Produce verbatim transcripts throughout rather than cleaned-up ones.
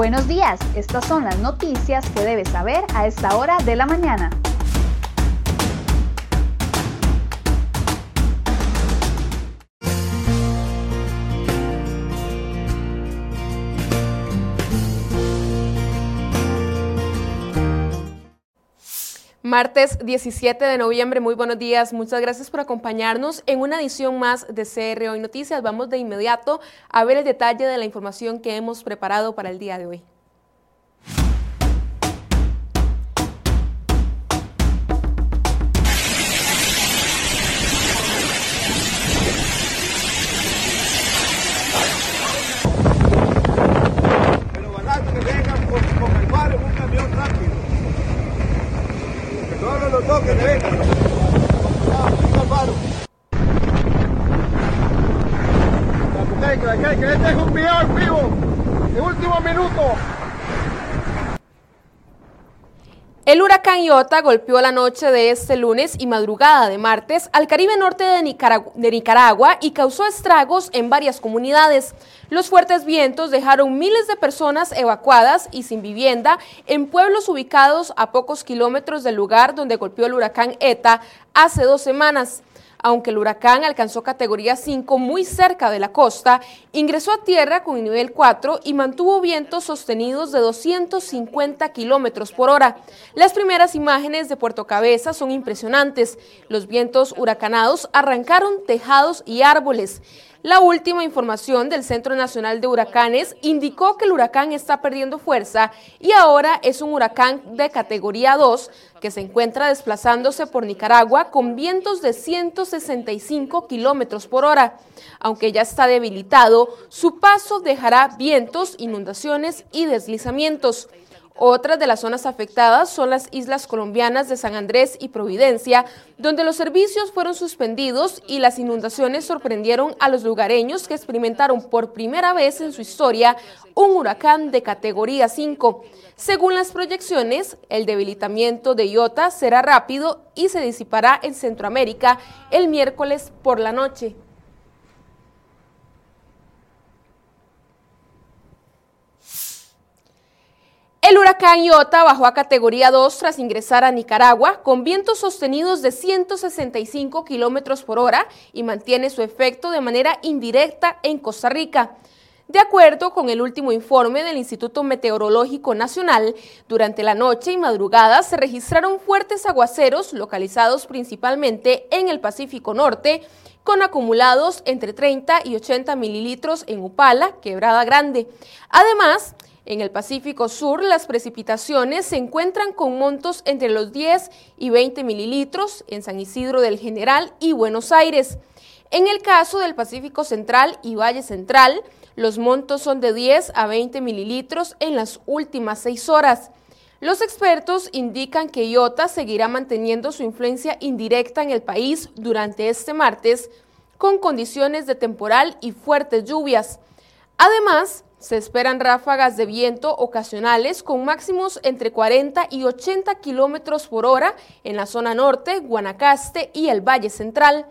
Buenos días, estas son las noticias que debes saber a esta hora de la mañana. Martes diecisiete de noviembre, muy buenos días, muchas gracias por acompañarnos en una edición más de C R Hoy Noticias. Vamos de inmediato a ver el detalle de la información que hemos preparado para el día de hoy. El huracán Iota golpeó la noche de este lunes y madrugada de martes al Caribe norte de Nicaragua, de Nicaragua y causó estragos en varias comunidades. Los fuertes vientos dejaron miles de personas evacuadas y sin vivienda en pueblos ubicados a pocos kilómetros del lugar donde golpeó el huracán Eta hace dos semanas. Aunque el huracán alcanzó categoría cinco muy cerca de la costa, ingresó a tierra con nivel cuatro y mantuvo vientos sostenidos de doscientos cincuenta kilómetros por hora. Las primeras imágenes de Puerto Cabezas son impresionantes. Los vientos huracanados arrancaron tejados y árboles. La última información del Centro Nacional de Huracanes indicó que el huracán está perdiendo fuerza y ahora es un huracán de categoría dos que se encuentra desplazándose por Nicaragua con vientos de ciento sesenta y cinco kilómetros por hora. Aunque ya está debilitado, su paso dejará vientos, inundaciones y deslizamientos. Otras de las zonas afectadas son las islas colombianas de San Andrés y Providencia, donde los servicios fueron suspendidos y las inundaciones sorprendieron a los lugareños que experimentaron por primera vez en su historia un huracán de categoría cinco. Según las proyecciones, el debilitamiento de Iota será rápido y se disipará en Centroamérica el miércoles por la noche. El huracán Iota bajó a categoría dos tras ingresar a Nicaragua con vientos sostenidos de ciento sesenta y cinco kilómetros por hora y mantiene su efecto de manera indirecta en Costa Rica. De acuerdo con el último informe del Instituto Meteorológico Nacional, durante la noche y madrugada se registraron fuertes aguaceros localizados principalmente en el Pacífico Norte, con acumulados entre treinta y ochenta mililitros en Upalá, Quebrada Grande. Además, en el Pacífico Sur, las precipitaciones se encuentran con montos entre los diez y veinte mililitros en San Isidro del General y Buenos Aires. En el caso del Pacífico Central y Valle Central, los montos son de diez a veinte mililitros en las últimas seis horas. Los expertos indican que Iota seguirá manteniendo su influencia indirecta en el país durante este martes, con condiciones de temporal y fuertes lluvias. Además, se esperan ráfagas de viento ocasionales con máximos entre cuarenta y ochenta kilómetros por hora en la zona norte, Guanacaste y el Valle Central.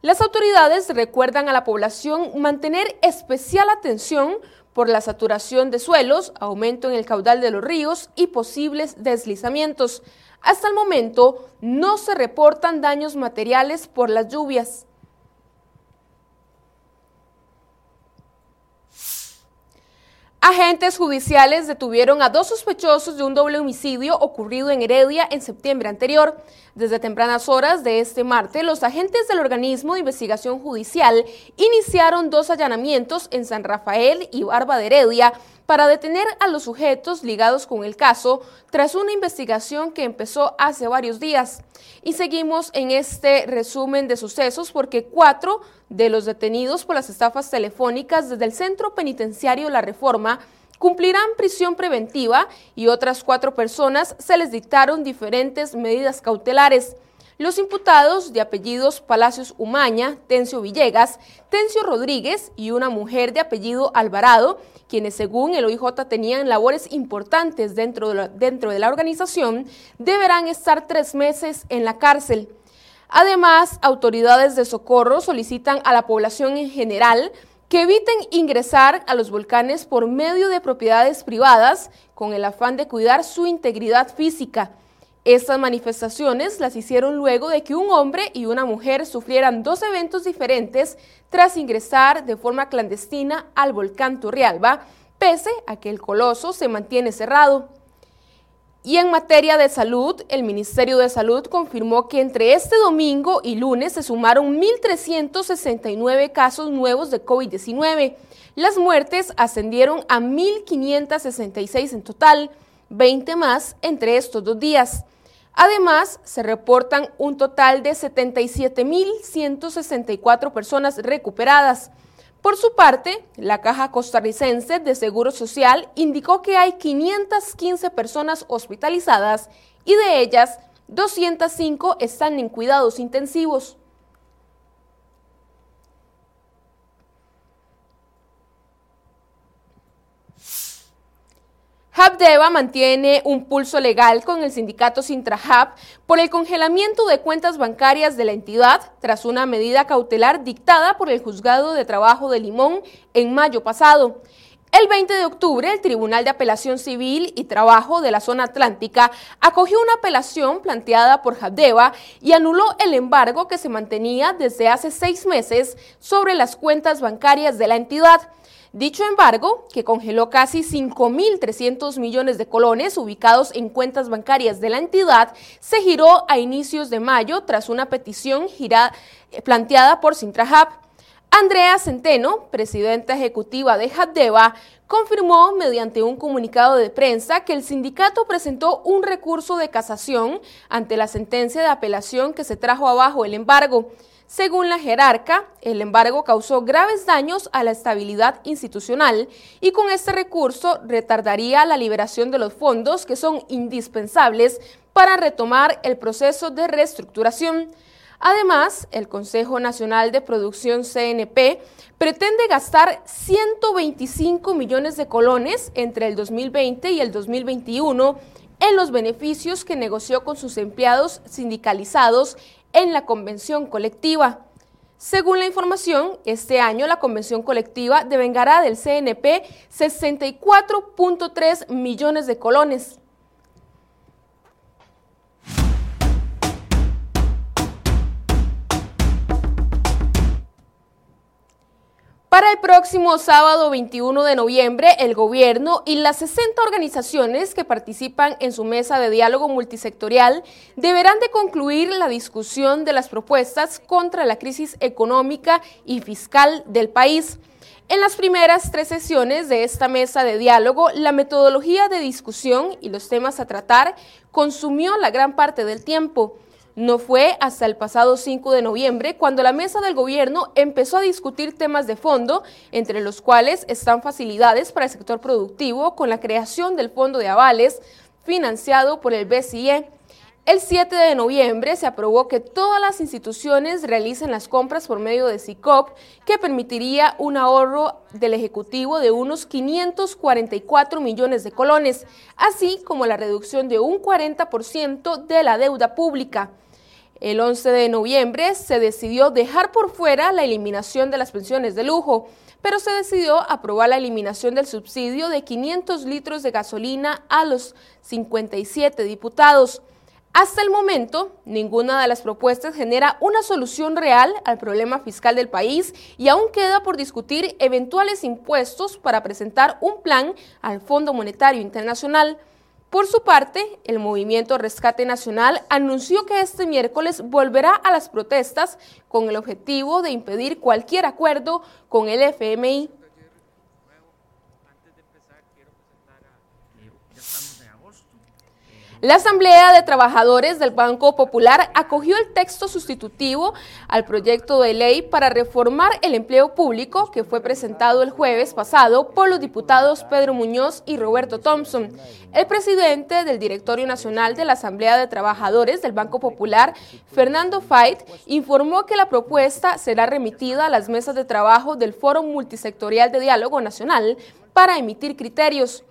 Las autoridades recuerdan a la población mantener especial atención por la saturación de suelos, aumento en el caudal de los ríos y posibles deslizamientos. Hasta el momento no se reportan daños materiales por las lluvias. Agentes judiciales detuvieron a dos sospechosos de un doble homicidio ocurrido en Heredia en septiembre anterior. Desde tempranas horas de este martes, los agentes del organismo de investigación judicial iniciaron dos allanamientos en San Rafael y Barva de Heredia para detener a los sujetos ligados con el caso tras una investigación que empezó hace varios días. Y seguimos en este resumen de sucesos porque cuatro de los detenidos por las estafas telefónicas desde el Centro Penitenciario La Reforma cumplirán prisión preventiva y otras cuatro personas se les dictaron diferentes medidas cautelares. Los imputados de apellidos Palacios Umaña, Tencio Villegas, Tencio Rodríguez y una mujer de apellido Alvarado, quienes según el O I J tenían labores importantes dentro de la, dentro de la organización, deberán estar tres meses en la cárcel. Además, autoridades de socorro solicitan a la población en general que eviten ingresar a los volcanes por medio de propiedades privadas con el afán de cuidar su integridad física. Estas manifestaciones las hicieron luego de que un hombre y una mujer sufrieran dos eventos diferentes tras ingresar de forma clandestina al volcán Turrialba, pese a que el coloso se mantiene cerrado. Y en materia de salud, el Ministerio de Salud confirmó que entre este domingo y lunes se sumaron mil trescientos sesenta y nueve casos nuevos de COVID diecinueve. Las muertes ascendieron a mil quinientos sesenta y seis en total, veinte más entre estos dos días. Además, se reportan un total de setenta y siete mil ciento sesenta y cuatro personas recuperadas. Por su parte, la Caja Costarricense de Seguro Social indicó que hay quinientas quince personas hospitalizadas y de ellas doscientas cinco están en cuidados intensivos. JAPDEVA mantiene un pulso legal con el sindicato Sintrajap por el congelamiento de cuentas bancarias de la entidad tras una medida cautelar dictada por el Juzgado de Trabajo de Limón en mayo pasado. El veinte de octubre, el Tribunal de Apelación Civil y Trabajo de la Zona Atlántica acogió una apelación planteada por JAPDEVA y anuló el embargo que se mantenía desde hace seis meses sobre las cuentas bancarias de la entidad. Dicho embargo, que congeló casi cinco mil trescientos millones de colones ubicados en cuentas bancarias de la entidad, se giró a inicios de mayo tras una petición gira, eh, planteada por Sintrajap. Andrea Centeno, presidenta ejecutiva de JAPDEVA, confirmó mediante un comunicado de prensa que el sindicato presentó un recurso de casación ante la sentencia de apelación que se trajo abajo el embargo. Según la jerarca, el embargo causó graves daños a la estabilidad institucional y con este recurso retardaría la liberación de los fondos que son indispensables para retomar el proceso de reestructuración. Además, el Consejo Nacional de Producción C N P pretende gastar ciento veinticinco millones de colones entre el dos mil veinte y el dos mil veintiuno en los beneficios que negoció con sus empleados sindicalizados en la convención colectiva. Según la información, este año la convención colectiva devengará del C N P sesenta y cuatro punto tres millones de colones. Para el próximo sábado veintiuno de noviembre, el gobierno y las sesenta organizaciones que participan en su mesa de diálogo multisectorial deberán de concluir la discusión de las propuestas contra la crisis económica y fiscal del país. En las primeras tres sesiones de esta mesa de diálogo, la metodología de discusión y los temas a tratar consumió la gran parte del tiempo. No fue hasta el pasado cinco de noviembre cuando la mesa del gobierno empezó a discutir temas de fondo, entre los cuales están facilidades para el sector productivo con la creación del fondo de avales financiado por el B C E. El siete de noviembre se aprobó que todas las instituciones realicen las compras por medio de SICOP, que permitiría un ahorro del Ejecutivo de unos quinientos cuarenta y cuatro millones de colones, así como la reducción de un cuarenta por ciento de la deuda pública. El once de noviembre se decidió dejar por fuera la eliminación de las pensiones de lujo, pero se decidió aprobar la eliminación del subsidio de quinientos litros de gasolina a los cincuenta y siete diputados. Hasta el momento, ninguna de las propuestas genera una solución real al problema fiscal del país y aún queda por discutir eventuales impuestos para presentar un plan al Fondo Monetario Internacional. Por su parte, el Movimiento Rescate Nacional anunció que este miércoles volverá a las protestas con el objetivo de impedir cualquier acuerdo con el F M I. La Asamblea de Trabajadores del Banco Popular acogió el texto sustitutivo al proyecto de ley para reformar el empleo público que fue presentado el jueves pasado por los diputados Pedro Muñoz y Roberto Thompson. El presidente del Directorio Nacional de la Asamblea de Trabajadores del Banco Popular, Fernando Fait, informó que la propuesta será remitida a las mesas de trabajo del Foro Multisectorial de Diálogo Nacional para emitir criterios.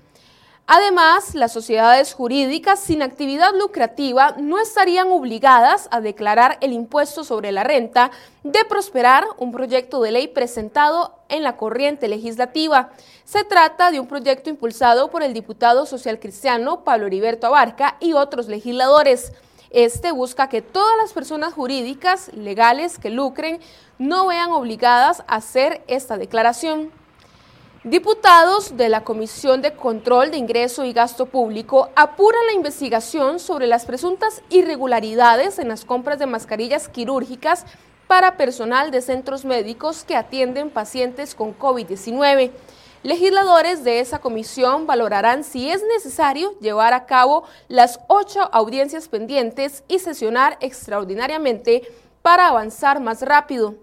Además, las sociedades jurídicas sin actividad lucrativa no estarían obligadas a declarar el impuesto sobre la renta de prosperar un proyecto de ley presentado en la corriente legislativa. Se trata de un proyecto impulsado por el diputado socialcristiano Pablo Heriberto Abarca y otros legisladores. Este busca que todas las personas jurídicas legales que lucren no vean obligadas a hacer esta declaración. Diputados de la Comisión de Control de Ingreso y Gasto Público apuran la investigación sobre las presuntas irregularidades en las compras de mascarillas quirúrgicas para personal de centros médicos que atienden pacientes con COVID diecinueve. Legisladores de esa comisión valorarán si es necesario llevar a cabo las ocho audiencias pendientes y sesionar extraordinariamente para avanzar más rápido.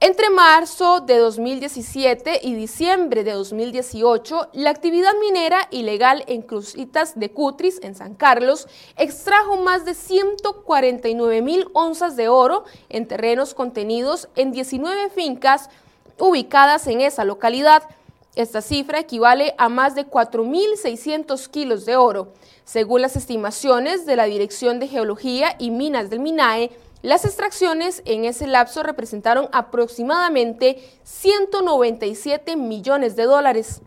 Entre marzo de dos mil diecisiete y diciembre de dos mil dieciocho, la actividad minera ilegal en Crucitas de Cutris, en San Carlos, extrajo más de ciento cuarenta y nueve mil onzas de oro en terrenos contenidos en diecinueve fincas ubicadas en esa localidad. Esta cifra equivale a más de cuatro mil seiscientos kilos de oro. Según las estimaciones de la Dirección de Geología y Minas del MINAE, las extracciones en ese lapso representaron aproximadamente ciento noventa y siete millones de dólares.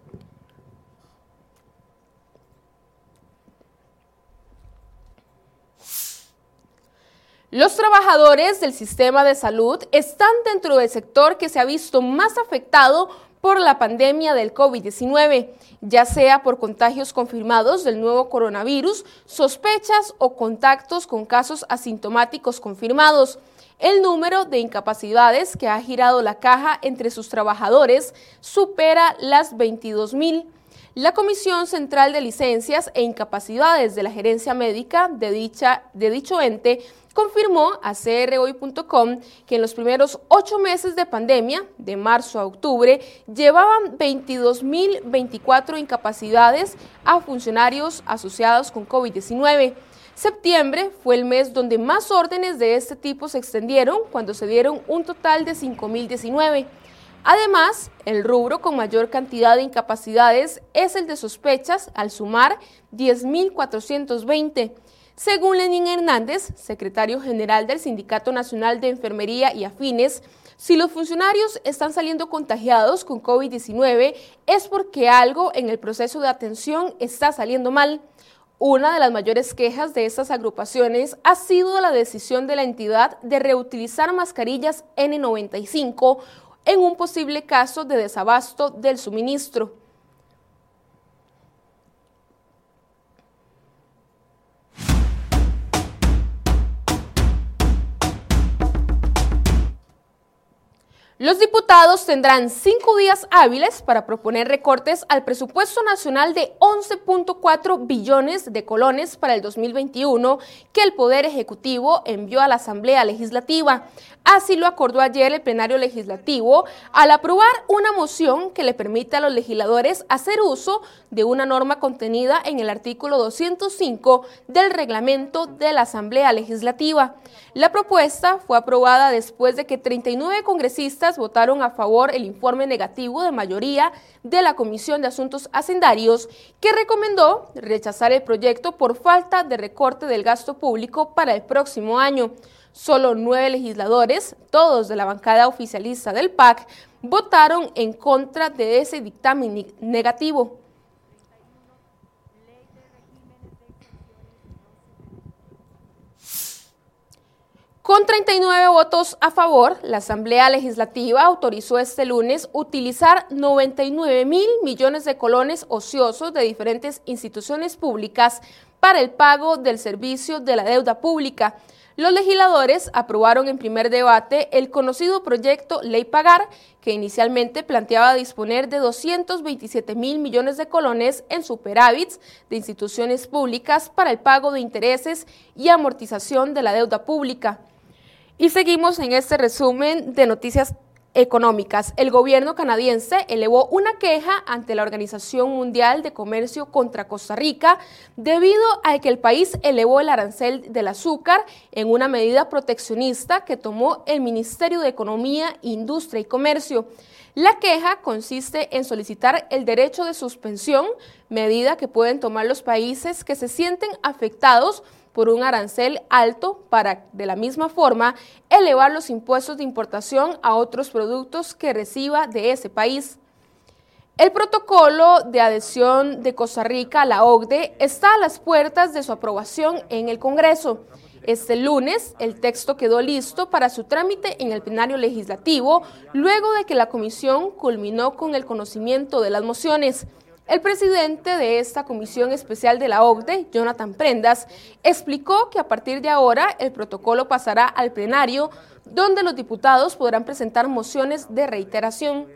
Los trabajadores del sistema de salud están dentro del sector que se ha visto más afectado por la pandemia del COVID diecinueve, ya sea por contagios confirmados del nuevo coronavirus, sospechas o contactos con casos asintomáticos confirmados. El número de incapacidades que ha girado la caja entre sus trabajadores supera las veintidós mil. La Comisión Central de Licencias e Incapacidades de la Gerencia Médica de, dicha, de dicho ente confirmó a C R hoy punto com que en los primeros ocho meses de pandemia, de marzo a octubre, llevaban veintidós mil veinticuatro incapacidades a funcionarios asociados con COVID diecinueve. Septiembre fue el mes donde más órdenes de este tipo se extendieron, cuando se dieron un total de cinco mil diecinueve. Además, el rubro con mayor cantidad de incapacidades es el de sospechas, al sumar diez mil cuatrocientos veinte. Según Lenín Hernández, secretario general del Sindicato Nacional de Enfermería y Afines, si los funcionarios están saliendo contagiados con COVID diecinueve es porque algo en el proceso de atención está saliendo mal. Una de las mayores quejas de estas agrupaciones ha sido la decisión de la entidad de reutilizar mascarillas N noventa y cinco en un posible caso de desabasto del suministro. Los diputados tendrán cinco días hábiles para proponer recortes al presupuesto nacional de once punto cuatro billones de colones para el dos mil veintiuno que el Poder Ejecutivo envió a la Asamblea Legislativa. Así lo acordó ayer el plenario legislativo al aprobar una moción que le permite a los legisladores hacer uso de una norma contenida en el artículo doscientos cinco del reglamento de la Asamblea Legislativa. La propuesta fue aprobada después de que treinta y nueve congresistas votaron a favor el informe negativo de mayoría de la Comisión de Asuntos Hacendarios, que recomendó rechazar el proyecto por falta de recorte del gasto público para el próximo año. Solo nueve legisladores, todos de la bancada oficialista del P A C, votaron en contra de ese dictamen negativo. Con treinta y nueve votos a favor, la Asamblea Legislativa autorizó este lunes utilizar noventa y nueve mil millones de colones ociosos de diferentes instituciones públicas para el pago del servicio de la deuda pública. Los legisladores aprobaron en primer debate el conocido proyecto Ley Pagar, que inicialmente planteaba disponer de doscientos veintisiete mil millones de colones en superávits de instituciones públicas para el pago de intereses y amortización de la deuda pública. Y seguimos en este resumen de noticias económicas. El gobierno canadiense elevó una queja ante la Organización Mundial de Comercio contra Costa Rica debido a que el país elevó el arancel del azúcar en una medida proteccionista que tomó el Ministerio de Economía, Industria y Comercio. La queja consiste en solicitar el derecho de suspensión, medida que pueden tomar los países que se sienten afectados por un arancel alto para, de la misma forma, elevar los impuestos de importación a otros productos que reciba de ese país. El protocolo de adhesión de Costa Rica a la O C D E está a las puertas de su aprobación en el Congreso. Este lunes, el texto quedó listo para su trámite en el plenario legislativo, luego de que la comisión culminó con el conocimiento de las mociones. El presidente de esta comisión especial de la O C D E, Jonathan Prendas, explicó que a partir de ahora el protocolo pasará al plenario, donde los diputados podrán presentar mociones de reiteración.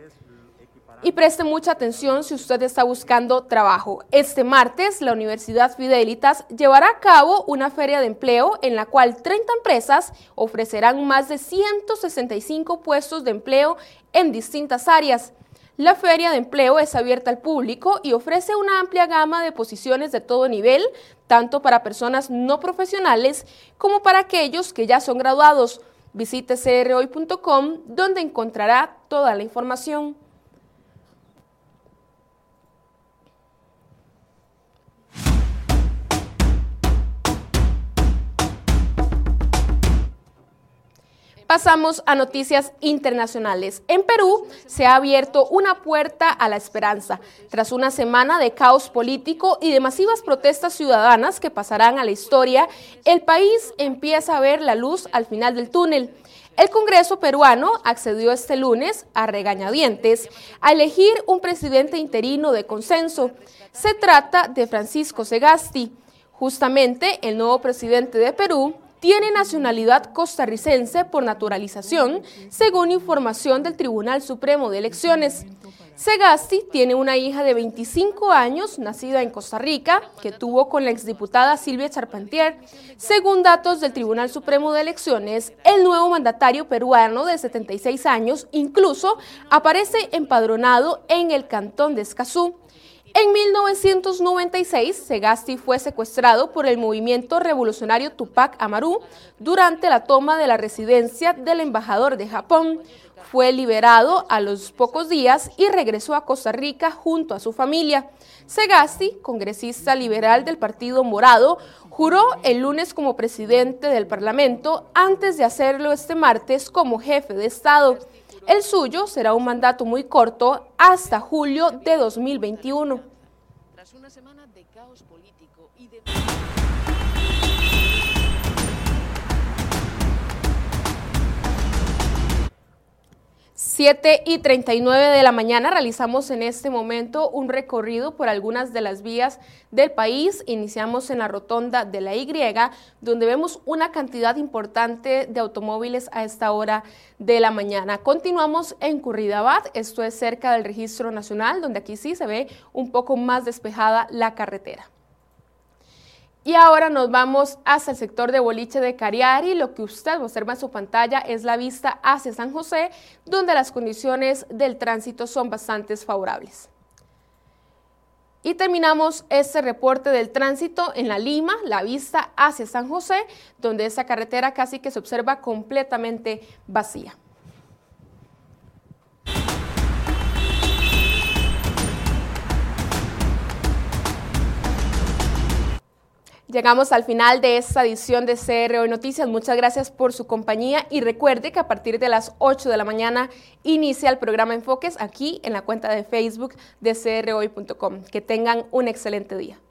Y preste mucha atención si usted está buscando trabajo. Este martes, la Universidad Fidelitas llevará a cabo una feria de empleo en la cual treinta empresas ofrecerán más de ciento sesenta y cinco puestos de empleo en distintas áreas. La feria de empleo es abierta al público y ofrece una amplia gama de posiciones de todo nivel, tanto para personas no profesionales como para aquellos que ya son graduados. Visite C R hoy punto com, donde encontrará toda la información. Pasamos a noticias internacionales. En Perú se ha abierto una puerta a la esperanza, tras una semana de caos político y de masivas protestas ciudadanas que pasarán a la historia. El país empieza a ver la luz al final del túnel. El Congreso peruano accedió este lunes, a regañadientes, a elegir un presidente interino de consenso. Se trata de Francisco Sagasti. Justamente el nuevo presidente de Perú tiene nacionalidad costarricense por naturalización, según información del Tribunal Supremo de Elecciones. Sagasti tiene una hija de veinticinco años, nacida en Costa Rica, que tuvo con la exdiputada Silvia Charpentier. Según datos del Tribunal Supremo de Elecciones, el nuevo mandatario peruano de setenta y seis años incluso aparece empadronado en el cantón de Escazú. En mil novecientos noventa y seis, Sagasti fue secuestrado por el movimiento revolucionario Tupac Amaru durante la toma de la residencia del embajador de Japón. Fue liberado a los pocos días y regresó a Costa Rica junto a su familia. Sagasti, congresista liberal del Partido Morado, juró el lunes como presidente del Parlamento antes de hacerlo este martes como jefe de Estado. El suyo será un mandato muy corto, hasta julio de dos mil veintiuno. Tras una semana de caos político y de... siete y treinta y nueve de la mañana realizamos en este momento un recorrido por algunas de las vías del país. Iniciamos en la rotonda de la Y, donde vemos una cantidad importante de automóviles a esta hora de la mañana. Continuamos en Curridabat, esto es cerca del Registro Nacional, donde aquí sí se ve un poco más despejada la carretera. Y ahora nos vamos hasta el sector de Boliche de Cariari. Lo que usted observa en su pantalla es la vista hacia San José, donde las condiciones del tránsito son bastante favorables. Y terminamos este reporte del tránsito en la Lima, la vista hacia San José, donde esa carretera casi que se observa completamente vacía. Llegamos al final de esta edición de C R Hoy Noticias. Muchas gracias por su compañía y recuerde que a partir de las ocho de la mañana inicia el programa Enfoques aquí en la cuenta de Facebook de C R hoy punto com. Que tengan un excelente día.